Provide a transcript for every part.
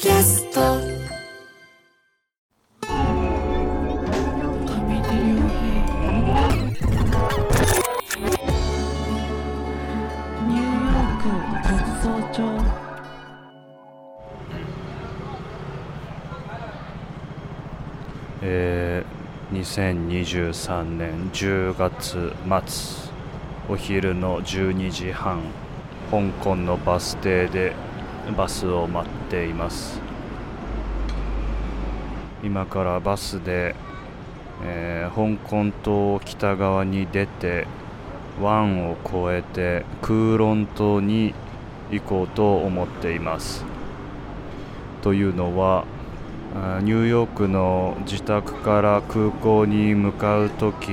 キャスト。2023年10月末お昼の12時半香港のバス停でバスを待っています。今からバスで、香港島北側に出て湾を越えてクーロン島に行こうと思っています。というのはニューヨークの自宅から空港に向かうとき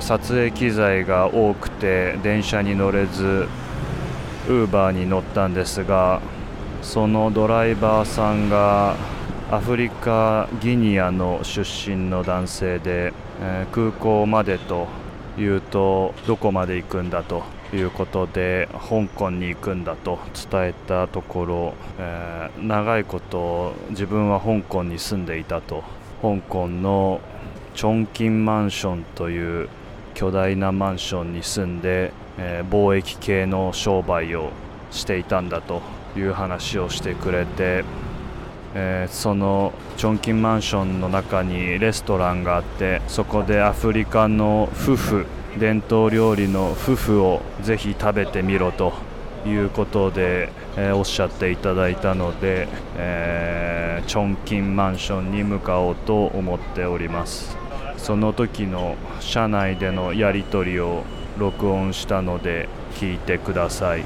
撮影機材が多くて電車に乗れずUberに乗ったんですが、そのドライバーさんがアフリカギニアの出身の男性で、空港までというとどこまで行くんだということで香港に行くんだと伝えたところ、長いこと自分は香港に住んでいたと、香港のChungking Mansionという巨大なマンションに住んで、貿易系の商売をしていたんだという話をしてくれて、そのChungking Mansionの中にレストランがあって、そこでアフリカのFufu、伝統料理のFufuをぜひ食べてみろということで、おっしゃっていただいたので、Chungking Mansionに向かおうと思っております。その時の車内でのやり取りを録音したので聞いてください。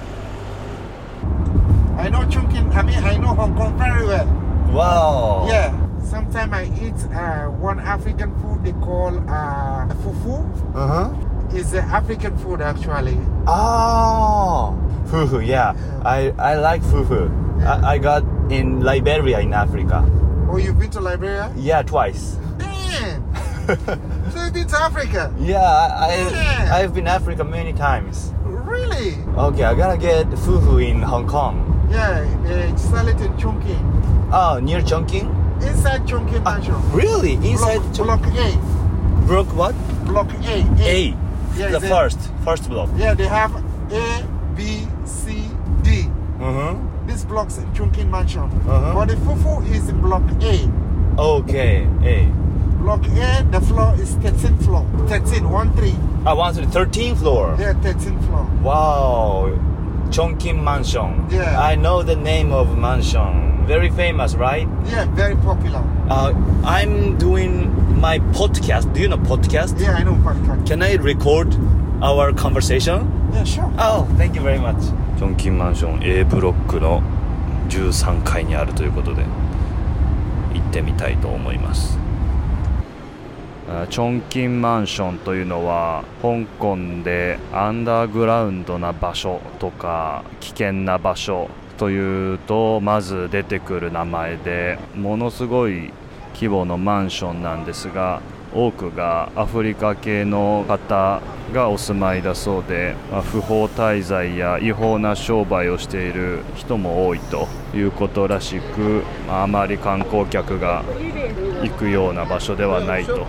I know Chungking, I mean I know Hong Kong very well. Wow. Yeah. Sometimes I eat one African food they call fufu. Uh huh. It's an African food actually. Oh, fufu. Yeah. I like fufu. Yeah. I got in Liberia in Africa. Oh, you've been to Liberia? Yeah, twice. Damn. So you've been to Africa? Yeah, I've been to Africa many times. Really? Okay, I gotta get fufu in Hong Kong. Yeah, it's a little Chungking. Oh, near Chungking? Inside Chungking Mansion. Really? Inside Block A. Block what? Block A. A. Yeah, the first block. Yeah, they have A, B, C, D. Mm-hmm. This block's Chungking Mansion. Mm-hmm. But the fufu is in Block A. Okay, A.Block A, the floor is 13th floor. 13, 1-3. 13th floor? Yeah, 13th floor. Wow. Chungking Mansion. Yeah. I know the name of mansion. Very famous, right? Yeah, very popular. I'm doing my podcast. Do you know podcast? Yeah, I know podcast. Can I record our conversation? Yeah, sure. Oh, thank you very much. Chungking Mansion A ブロックの13階にあるということで、行ってみたいと思います。Chungking Mansion というのは香港でアンダーグラウンドな場所とか危険な場所というとまず出てくる名前で、ものすごい規模のマンションなんですが、多くがアフリカ系の方がお住まいだそうで、不法滞在や違法な商売をしている人も多いということらしく、あまり観光客が行くような場所ではないと。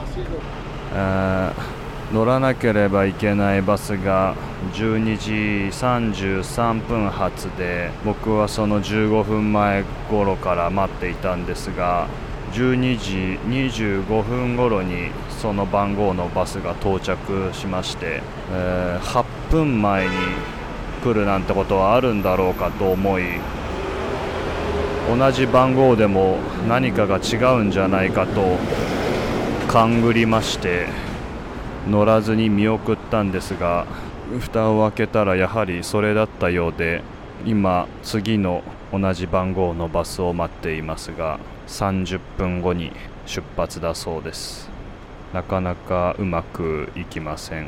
乗らなければいけないバスが12時33分発で、僕はその15分前頃から待っていたんですが、12時25分頃にその番号のバスが到着しまして、8分前に来るなんてことはあるんだろうかと思い、同じ番号でも何かが違うんじゃないかと勘ぐりまして乗らずに見送ったんですが、蓋を開けたらやはりそれだったようで、今次の同じ番号のバスを待っていますが、30分後に出発だそうです。なかなかうまくいきません。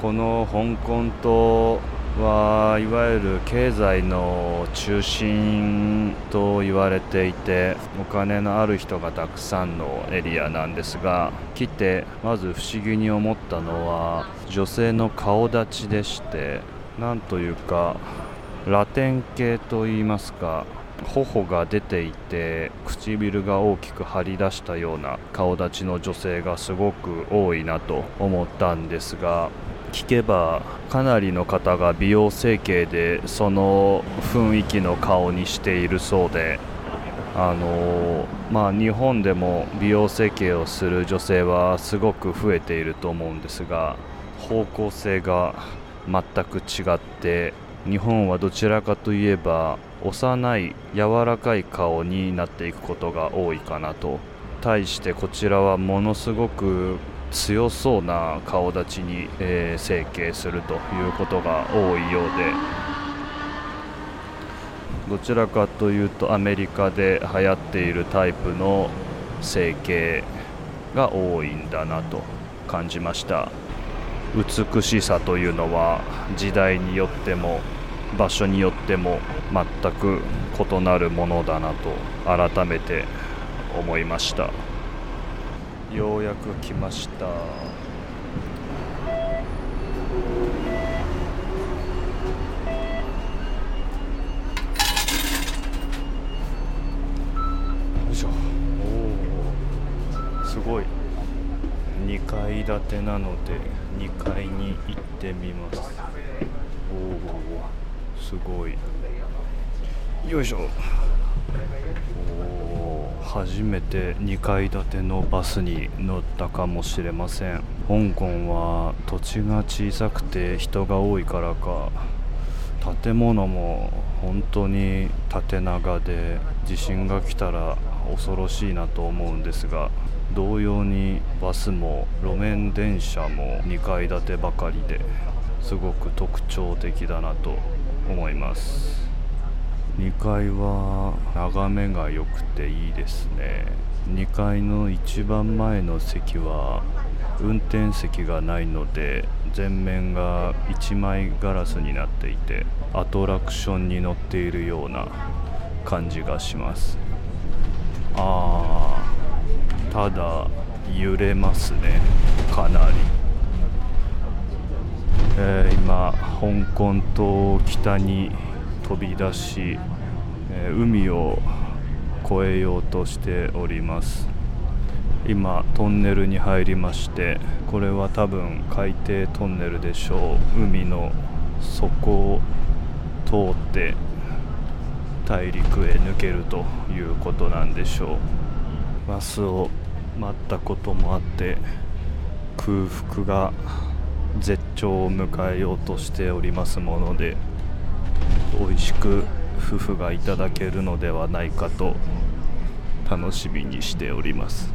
この香港島はいわゆる経済の中心と言われていて、お金のある人がたくさんのエリアなんですが、来てまず不思議に思ったのは女性の顔立ちでして、なんというかラテン系といいますか、頬が出ていて唇が大きく張り出したような顔立ちの女性がすごく多いなと思ったんですが、聞けばかなりの方が美容整形でその雰囲気の顔にしているそうで、日本でも美容整形をする女性はすごく増えていると思うんですが、方向性が全く違って、日本はどちらかといえば幼い柔らかい顔になっていくことが多いかなと。対してこちらはものすごく強そうな顔立ちに整形するということが多いようで、どちらかというとアメリカで流行っているタイプの整形が多いんだなと感じました。美しさというのは時代によっても場所によっても全く異なるものだなと改めて思いました。ようやく来ました。よいしょ。おお、すごい。2階建てなので2階に行ってみます。おお、すごい。よいしょ。初めて2階建てのバスに乗ったかもしれません。香港は土地が小さくて人が多いからか、建物も本当に縦長で、地震が来たら恐ろしいなと思うんですが、同様にバスも路面電車も2階建てばかりですごく特徴的だなと思います。2階は眺めが良くていいですね。2階の一番前の席は運転席がないので前面が一枚ガラスになっていて、アトラクションに乗っているような感じがします。ただ揺れますね、かなり。今香港と北に飛び出し、海を越えようとしております。今トンネルに入りまして、これは多分海底トンネルでしょう。海の底を通って大陸へ抜けるということなんでしょう。バスを待ったこともあって、空腹が絶頂を迎えようとしておりますもので、美味しくフフがいただけるのではないかと楽しみにしております。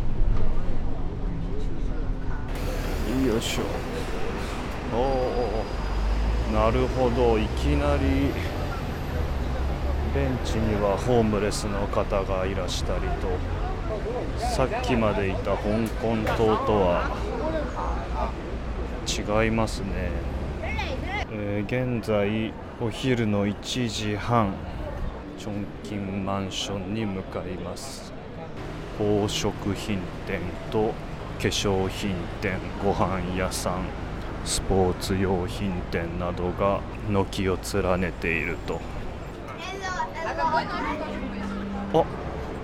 よいしょ。なるほど、いきなりベンチにはホームレスの方がいらしたりと、さっきまでいた香港島とは違いますね。現在お昼の1時半、Chungking Mansionに向かいます。宝飾品店と化粧品店、ご飯屋さん、スポーツ用品店などが軒を連ねていると。あ、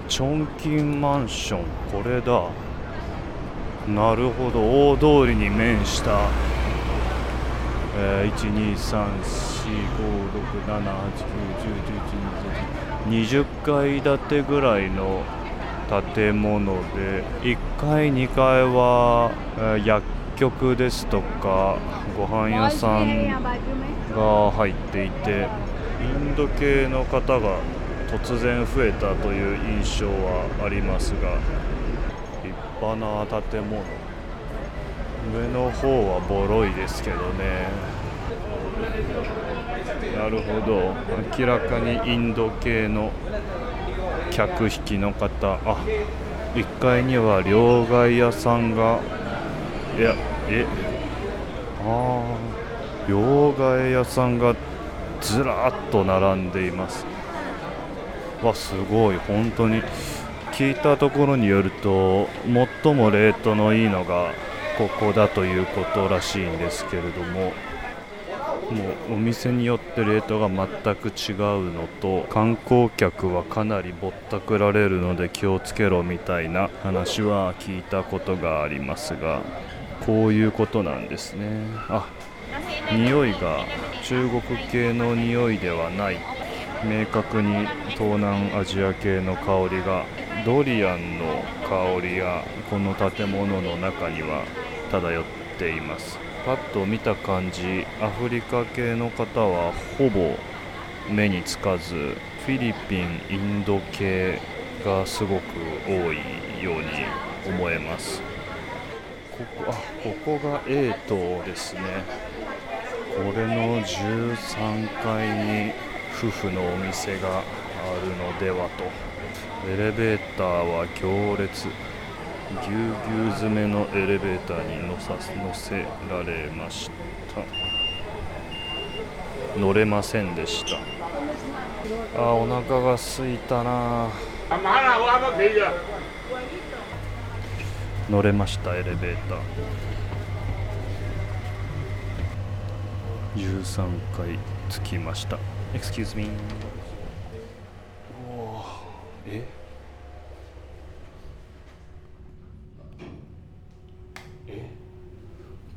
Chungking Mansion、これだ。なるほど、大通りに面した。1、2、3、4、5、6、7、8、9、10、11、12、13、20 階建てぐらいの建物で、1階2階は薬局ですとかご飯屋さんが入っていて、インド系の方が突然増えたという印象はありますが、立派な建物。上の方はボロいですけどね。なるほど、明らかにインド系の客引きの方。あ、1階には両替屋さんが、両替屋さんがずらっと並んでいます。わ、すごい。本当に聞いたところによると、最もレートのいいのがここだということらしいんですけれども、もうお店によってレートが全く違うのと、観光客はかなりぼったくられるので気をつけろみたいな話は聞いたことがありますが、こういうことなんですね。あ、匂いが中国系の匂いではない、明確に東南アジア系の香りが、ドリアンの香りがこの建物の中には漂っています。パッと見た感じ、アフリカ系の方はほぼ目につかず、フィリピン、インド系がすごく多いように思えます。ここが A 棟ですね。これの13階に夫婦のお店があるのではと。エレベーターは行列、ぎゅうぎゅう詰めのエレベーターに乗せられました。乗れませんでした。あ、お腹が空いたな。乗れました、エレベーター。13階着きました。 Excuse me。 おー、え、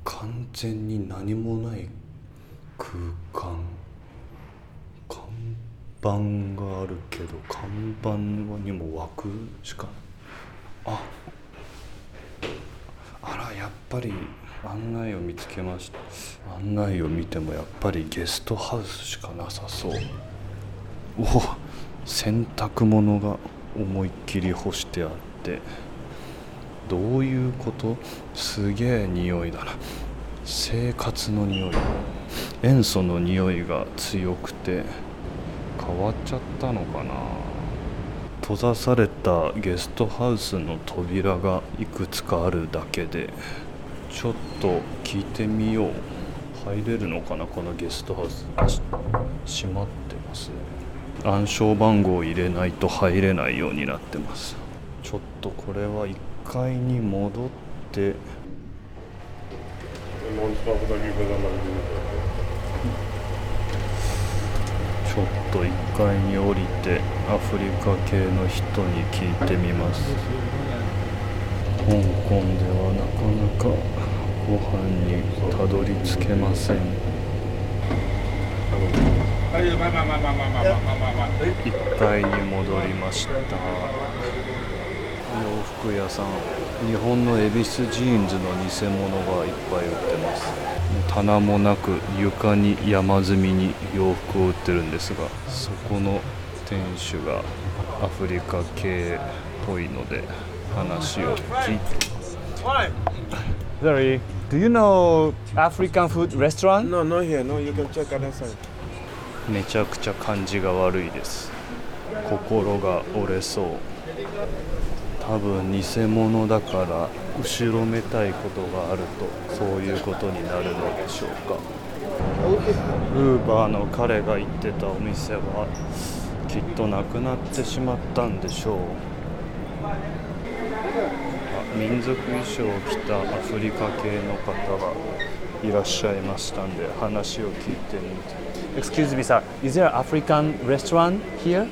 完全に何もない空間。看板があるけど、看板にも枠しか、あら、やっぱり案内を見つけました。案内を見てもやっぱりゲストハウスしかなさそう。おお、洗濯物が思いっきり干してあって、どういうこと。すげえ匂いだな。生活の匂い、塩素の匂いが強くて変わっちゃったのかな。閉ざされたゲストハウスの扉がいくつかあるだけで、ちょっと聞いてみよう。入れるのかな、このゲストハウス。閉まってますね。暗証番号を入れないと入れないようになってます。ちょっとこれは1階に戻って、ちょっと1階に降りてアフリカ系の人に聞いてみます。香港ではなかなかご飯にたどり着けません。1階に戻りました。洋服屋さん、日本の恵比寿ジーンズの偽物がいっぱい売ってます。棚もなく床に山積みに洋服を売ってるんですが、そこの店主がアフリカ系っぽいので話を聞いて。Sorry, do you know African food restaurant? No, not here. No, you can check outside. めちゃくちゃ感じが悪いです。心が折れそう。多分偽物だから後ろめたいことがあると、そういうことになるのでしょうか。ウーバーの彼が行ってたお店はきっとなくなってしまったんでしょう。民族衣装を着たアフリカ系の方がいらっしゃいましたんで、話を聞いてみて。 Excuse me, sir. Is there an African restaurant here?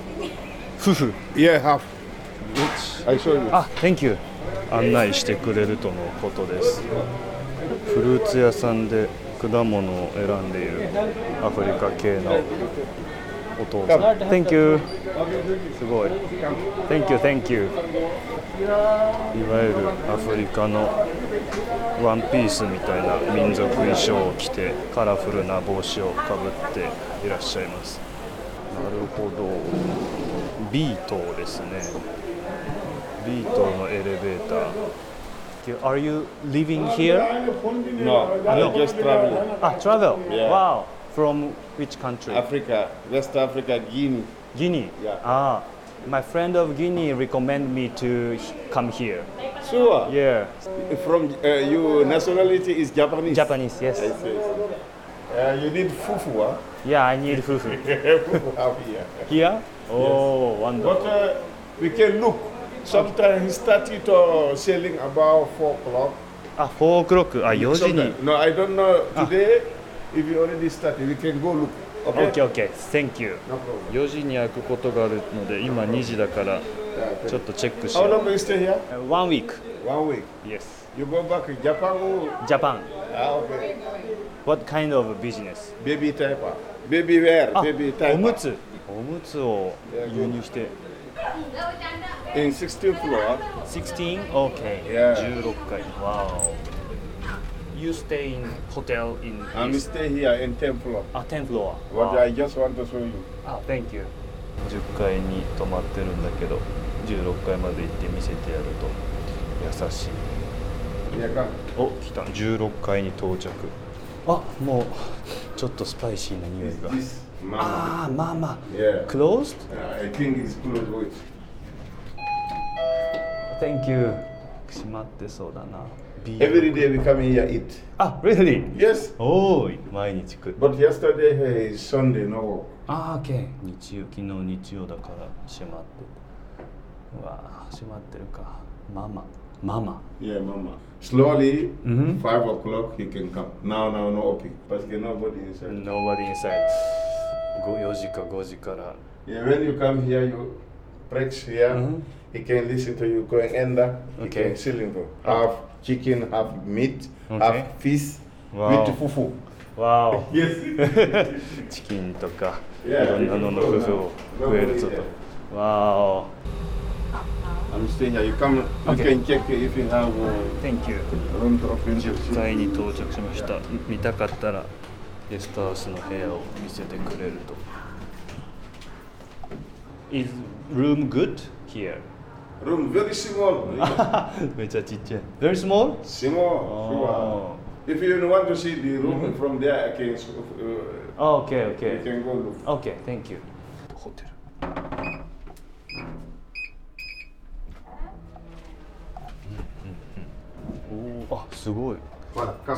Fufu. Yeah, half.Thank you. 案内してくれるとのことです。フルーツ屋さんで果物を選んでいるアフリカ系のお父さん。 Thank you. すごい。 Thank you, thank you. いわゆるアフリカのワンピースみたいな民族衣装を着て、カラフルな帽子をかぶっていらっしゃいます。なるほど。 B 棟ですね。B 棟のエレベーター。Are you living here? No, I'm just traveling. Ah, travel? Yeah. Wow. From which country? Africa, West Africa, Guinea. Guinea? Yeah. Ah, my friend of Guinea recommended me to come here. Sure. Yeah. From your nationality is Japanese? Japanese, yes. I see. You need fufu, huh? Yeah, I need fufu. Fufu have here. Here? Oh, yes. Wonderful. But we can look.Sometimes he started selling about 4 o'clock. 4 o'clock? 4時に。No, I don't know. Today, If you already started, we can go look. Okay, okay. Thank you. 4時に開くことがあるので、今2時だからちょっとチェックしよう。How long you stay here? One week. One week. Yes. You go back to Japan? Japan. Ah, okay. What kind of business? Baby diaper. Baby wear. Baby diaper. おむつ。おむつを輸入して。In 16 floor. 16? Okay. Yeah. 16階。Wow.You stay in hotel in I'm stay here in 10th floor. Ah, 10th floor. What I just want to show you. Ah, thank you. 10階に泊まってるんだけど、16階まで行って見せてやると優しい。お、来た。16階に到着。あ、もうちょっとスパイシーな匂いが。ああ、ママ。Closed? I think it's closed. Thank you. 閉まってそうだな。Every day we come here eat. Ah, really? Yes. Oh, 毎日食う。But yesterday is Sunday, no. Ah, okay. 昨日日曜だから閉まってる。うわあ、閉まってるか。ママ、ママ。Yeah, ママ。Slowly, 5 o'clock he can come. Now, no open. But nobody inside. Nobody inside. 4時か5時から。Yeah, when you come here, you breaks here. He can listen to you going under. Okay. He can sing to half.Chicken, half meat, half fish, with fufu. Wow. Yes. Chicken とかいろんなののフフを食えるちょっと。Wow. I'm staying here. You come. You can check if you have. Thank you. 10階に到着しました。見たかったらゲストハウスの部屋を見せてくれると。Is room good here?Room very small. めっちゃちっちゃい。Very small? Small. If you want to see the room from there, I can. Okay, okay. You can go look. Okay, thank you. ホテル。おお、あ、すごい。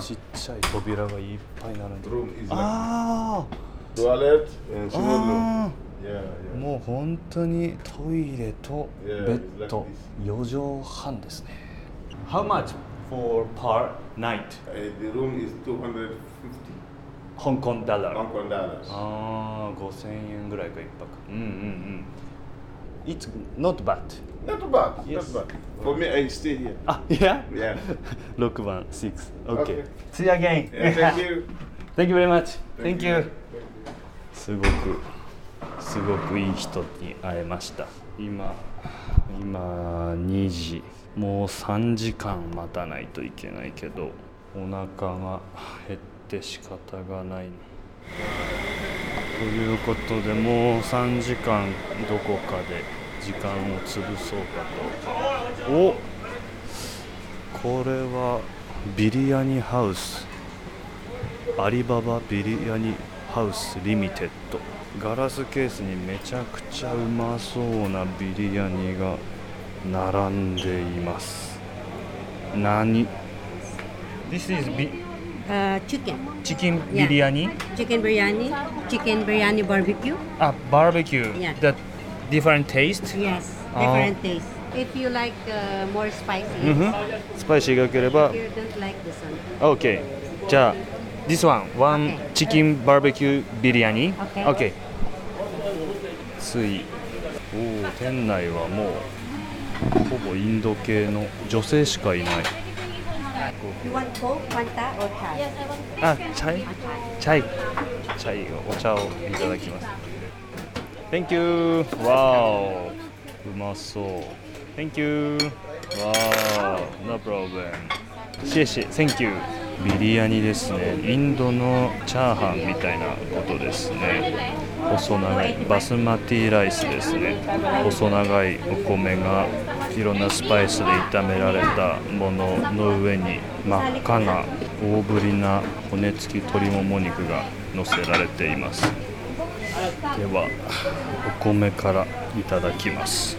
ちっちゃい扉がいっぱい並んでる。ああ。Toilet and small room.もう本当にトイレとベッド4畳半ですね。How much for per night? The room is $250. Hong Kong dollar. Hong Kong dollars. 5,000円ぐらいが一泊。It's not bad. Not bad. Yes. Not bad. For me, I stay here. Yeah. Yeah. 616. Okay. See you again. Thank you. Thank you very much. Thank you. すごくいい人に会えました。今2時、もう3時間待たないといけないけど、お腹が減って仕方がない。ということで、もう3時間どこかで時間を潰そうかと。お、これはビリヤニハウス、アリババビリヤニハウスリミテッド。ガラスケースにめちゃくちゃうまそうなビリヤニが並んでいます。何 ？This is chicken. Chicken biryani. Chicken biryani. Chicken biryani barbecue. Ah, barbecue. Yeah. That different taste. Yes, different taste. If you like more spicy. Spicy が良ければ。If you don't like this one. Okay. じゃあ。This one chicken barbecue biryani. Okay. つい、おお、店内はもうほぼインド系の女性しかいない。あ、チャイ、お茶をいただきます。Thank you. Wow. うまそう。Thank you. Wow. No problem. Thank you.ビリヤニですね。インドのチャーハンみたいなことですね。細長いバスマティライスですね。細長いお米がいろんなスパイスで炒められたものの上に真っ赤な大ぶりな骨付き鶏もも肉が乗せられています。ではお米からいただきます。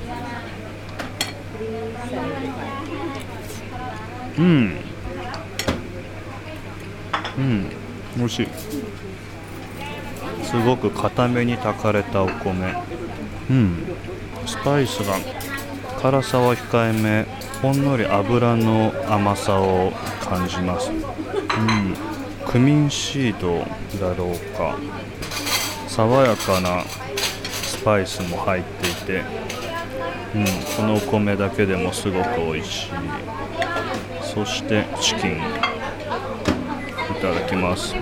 美味しい。すごく固めに炊かれたお米。スパイスが辛さは控えめ、ほんのり油の甘さを感じます。クミンシードだろうか。爽やかなスパイスも入っていて、このお米だけでもすごく美味しい。そしてチキンいただきます。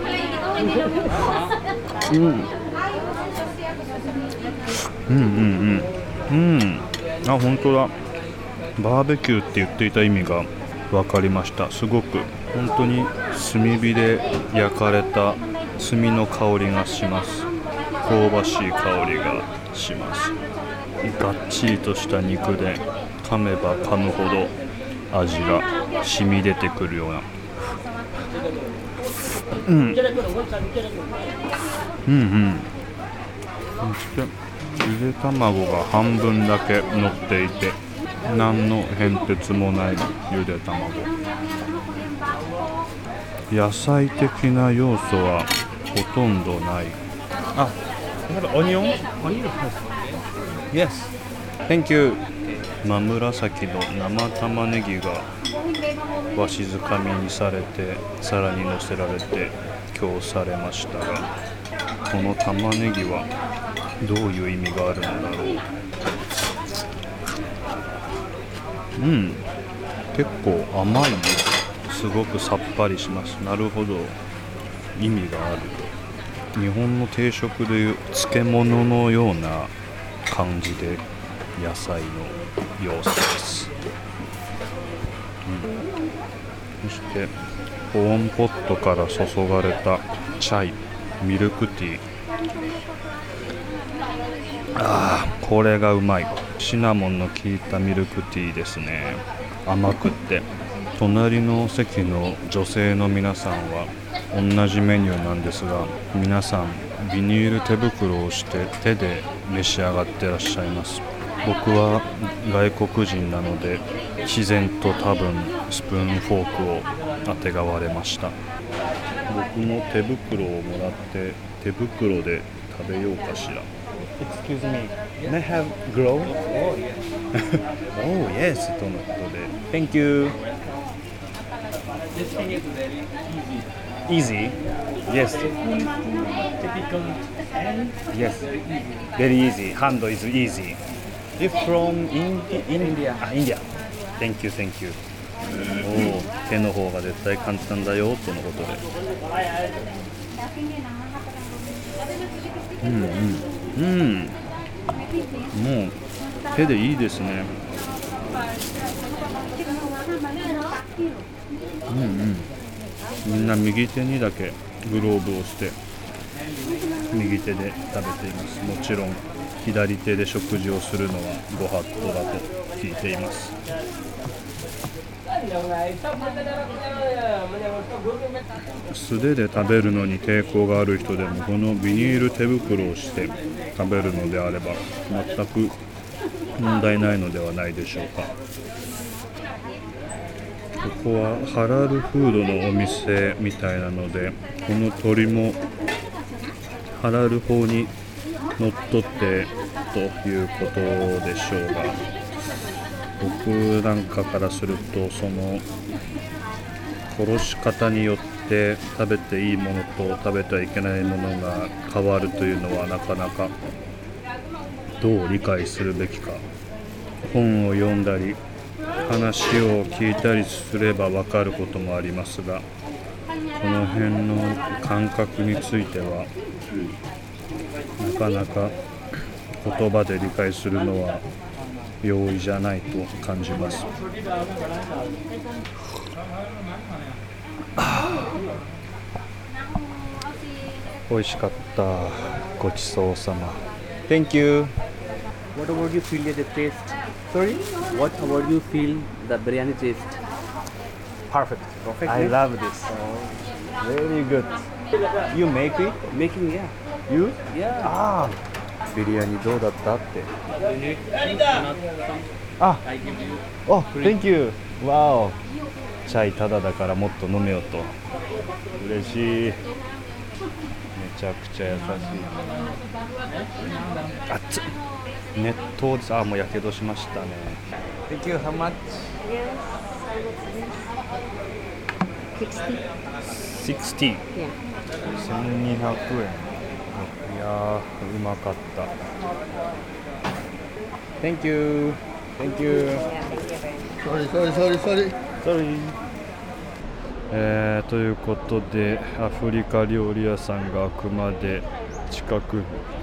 あ、本当だ。バーベキューって言っていた意味が分かりました。すごく本当に炭火で焼かれた炭の香りがします。香ばしい香りがします。がっちりとした肉で噛めば噛むほど味が染み出てくるような、そしてゆで卵が半分だけ乗っていて、何の変哲もないゆで卵。野菜的な要素はほとんどない。あ、オニオン？Yes. Thank you. 真紫の生玉ねぎがわしづかみにされて、さらに乗せられて供されましたが、この玉ねぎはどういう意味があるのだろう。結構甘いです。すごくさっぱりします。なるほど。意味がある。日本の定食でいう漬物のような感じで野菜の様子です、そして保温ポットから注がれたチャイ、ミルクティー。ああ、これがうまい。シナモンの効いたミルクティーですね。甘くって、隣の席の女性の皆さんは同じメニューなんですが、皆さんビニール手袋をして手で召し上がってらっしゃいます。僕は外国人なので自然と多分スプーンフォークをあてがわれました。僕も手袋をもらって手袋で食べようかしら。 Excuse me, can I have glove? Oh yes. とのことで Thank you. This thing is very easy. Yes. Typical. Yes. Very easy. Hand is easy. If from India. India. Thank you. Thank you. 手の方が絶対簡単だよとのことで。もう手でいいですね。みんな右手にだけグローブをして右手で食べています。もちろん左手で食事をするのはご法度だと聞いています。素手で食べるのに抵抗がある人でも、このビニール手袋をして食べるのであれば全く問題ないのではないでしょうか。ここはハラルフードのお店みたいなので、この鳥もハラル法にのっとってということでしょうが、僕なんかからすると、その殺し方によって食べていいものと食べてはいけないものが変わるというのは、なかなかどう理解するべきか、本を読んだり話を聞いたりすれば分かることもありますが、この辺の感覚についてはなかなか言葉で理解するのは容易じゃないと感じます。美味しかった。ごちそうさま。 Thank you. What about you feel the taste? Sorry? What about you feel the biryani taste? Perfect. Perfect. I love this. Oh, very good. You make it? Making, yeah. You? Yeah. Ah, biryani どうだったって。あ、oh, thank you. Wow. チャイタダだからもっと飲めよと。嬉しい。めちゃくちゃ優しい。熱っ。熱湯です。あ、もうやけどしましたね。Thank you. How much? Yes. 60. 16? Yeah. 1200円。いやー、うまかった。Thank you. Thank you. Sorry. ということで、アフリカ料理屋さんが開くまで近く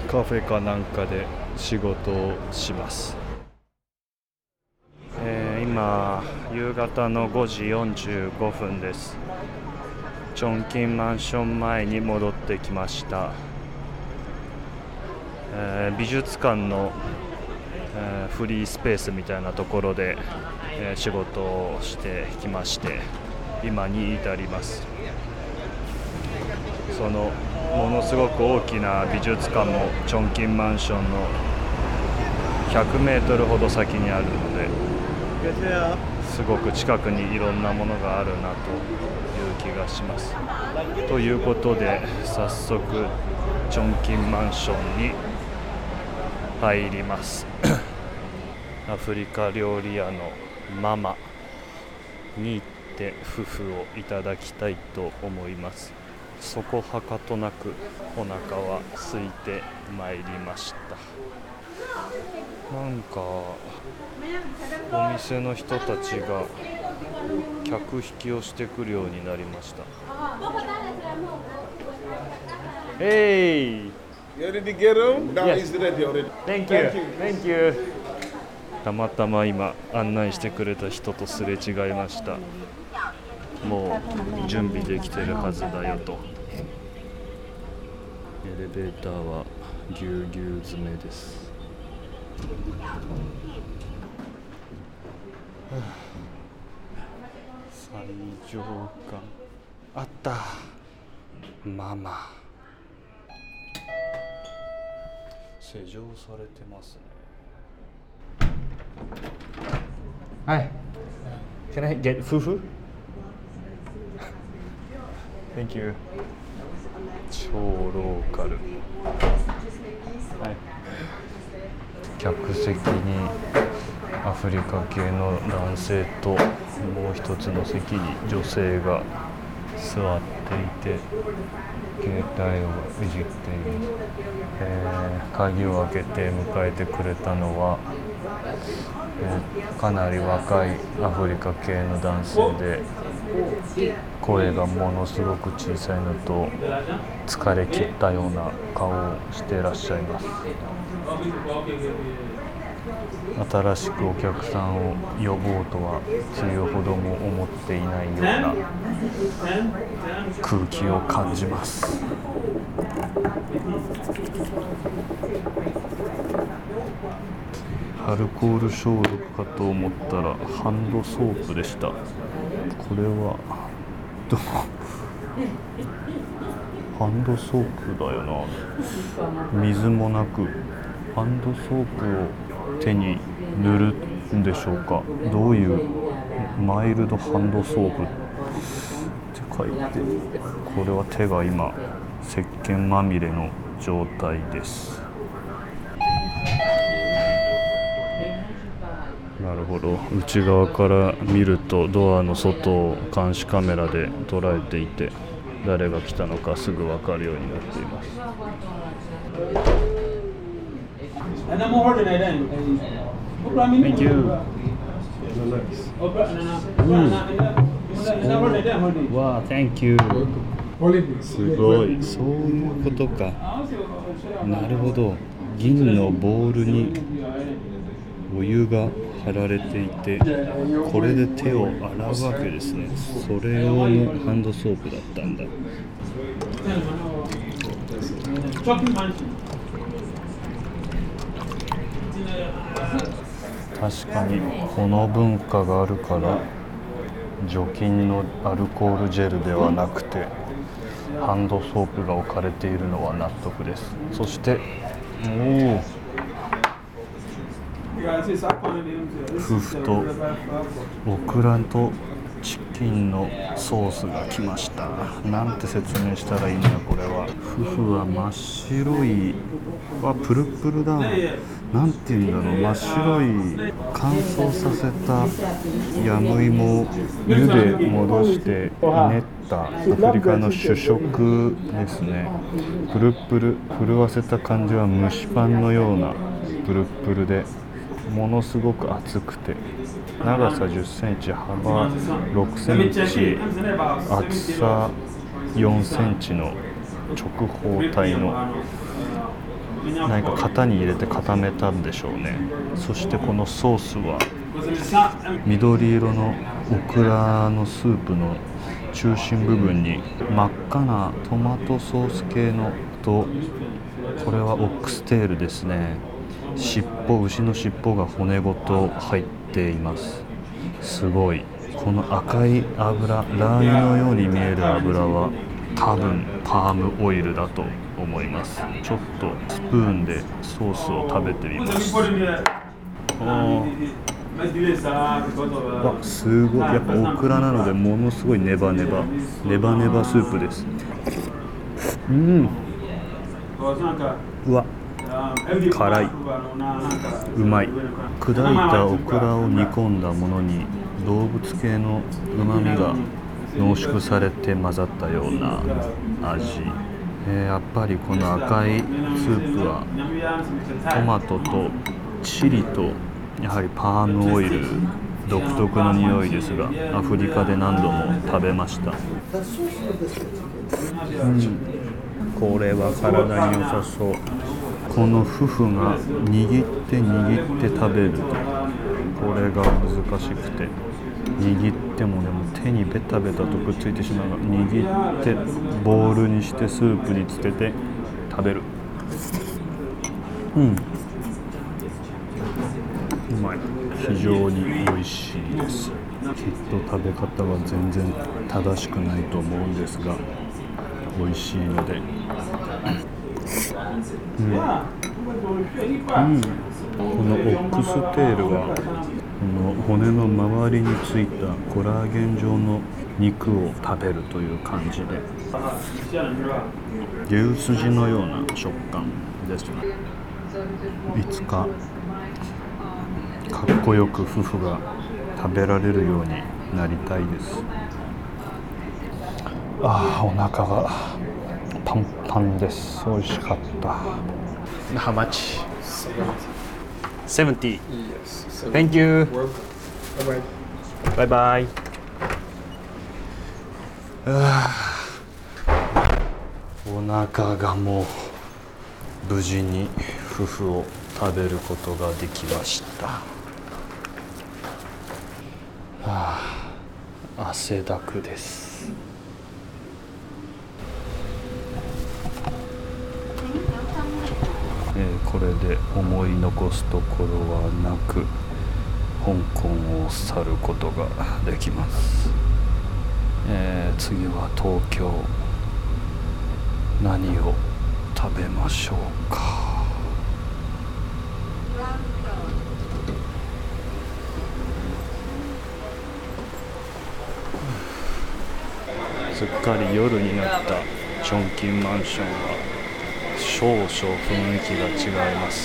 カフェかなんかで仕事をします。今夕方の5時45分です。チョンキンマンション前に戻ってきました。美術館の、フリースペースみたいなところで、仕事をしてきまして、今に至ります。そのものすごく大きな美術館もチョンキンマンションの100メートルほど先にあるので、すごく近くにいろんなものがあるなという気がします。ということで早速チョンキンマンションに入ります。アフリカ料理屋のママに行ってフフをいただきたいと思います。そこはかとなくお腹は空いてまいりました。なんかお店の人たちが客引きをしてくるようになりました。Hey! You already get him? Now he's ready already. Thank you. Thank you. たまたま今案内してくれた人とすれ違いました。もう準備できてるはずだよと。エレベーターはぎゅうぎゅう詰めです。最上階あった。ママ施錠されてますね。はい。 Can I get fufu? Thank you. 超ローカル。はい。客席にアフリカ系の男性ともう一つの席に女性が座っていて携帯をいじっている。鍵を開けて迎えてくれたのは、かなり若いアフリカ系の男性で、声がものすごく小さいのと疲れ切ったような顔をしていらっしゃいます。新しくお客さんを呼ぼうとは強いほども思っていないような空気を感じます。アルコール消毒かと思ったらハンドソープでした。これはハンドソープだよな。水もなくハンドソープを手に塗るんでしょうか。どういうマイルドハンドソープって書いて、これは手が今石鹸まみれの状態です。なるほど。内側から見るとドアの外を監視カメラで捉えていて、誰が来たのかすぐ分かるようになっています。Thank you. Wow, thank you. すごい、そういうことか。なるほど。銀のボウルにお湯が貼られていて、これで手を洗うわけですね。それ用のハンドソープだったんだ。確かにこの文化があるから除菌のアルコールジェルではなくてハンドソープが置かれているのは納得です。そして夫婦とオクラとチキンのソースが来ました。なんて説明したらいいんだこれは。夫婦は真っ白い、プルプルだ。なんていうんだろう、真っ白い乾燥させたヤムイモを湯で戻して練ったアフリカの主食ですね。プルプル、震わせた感じは蒸しパンのようなプルプルで、ものすごく厚くて、長さ10センチ、幅6センチ、厚さ4センチの直方体の、何か型に入れて固めたんでしょうね。そしてこのソースは緑色のオクラのスープの中心部分に真っ赤なトマトソース系のと、これはオックステールですね。尻尾、牛の尻尾が骨ごと入っています。すごい、この赤い油、ラー油のように見える油は多分パームオイルだと思います。ちょっとスプーンでソースを食べてみます。すごい、やっぱオクラなのでものすごいネバネバネバネバスープです。うわ、辛い、うまい。砕いたオクラを煮込んだものに動物系の旨味が濃縮されて混ざったような味。やっぱりこの赤いスープはトマトとチリとやはりパームオイル、独特の匂いですがアフリカで何度も食べました。これは体に良さそう。このフフが握って握って食べると、これが難しくて、握ってもでも手にベタベタとくっついてしまうが、握ってボールにしてスープにつけて食べる。うまい。非常に美味しいです。きっと食べ方は全然正しくないと思うんですが、美味しいので。このオックステールはこの骨の周りについたコラーゲン状の肉を食べるという感じで、牛すじのような食感ですね。いつかかっこよく夫婦が食べられるようになりたいです。お腹がパンパンです。美味しかった。ハマチ70. Yes. So thank you. Welcome. Bye bye. お腹がもう無事にフフを食べることができました。汗だくです。これで思い残すところはなく、香港を去ることができます。次は東京、何を食べましょうか。すっかり夜になったチョンキンマンションは少々雰囲気が違います。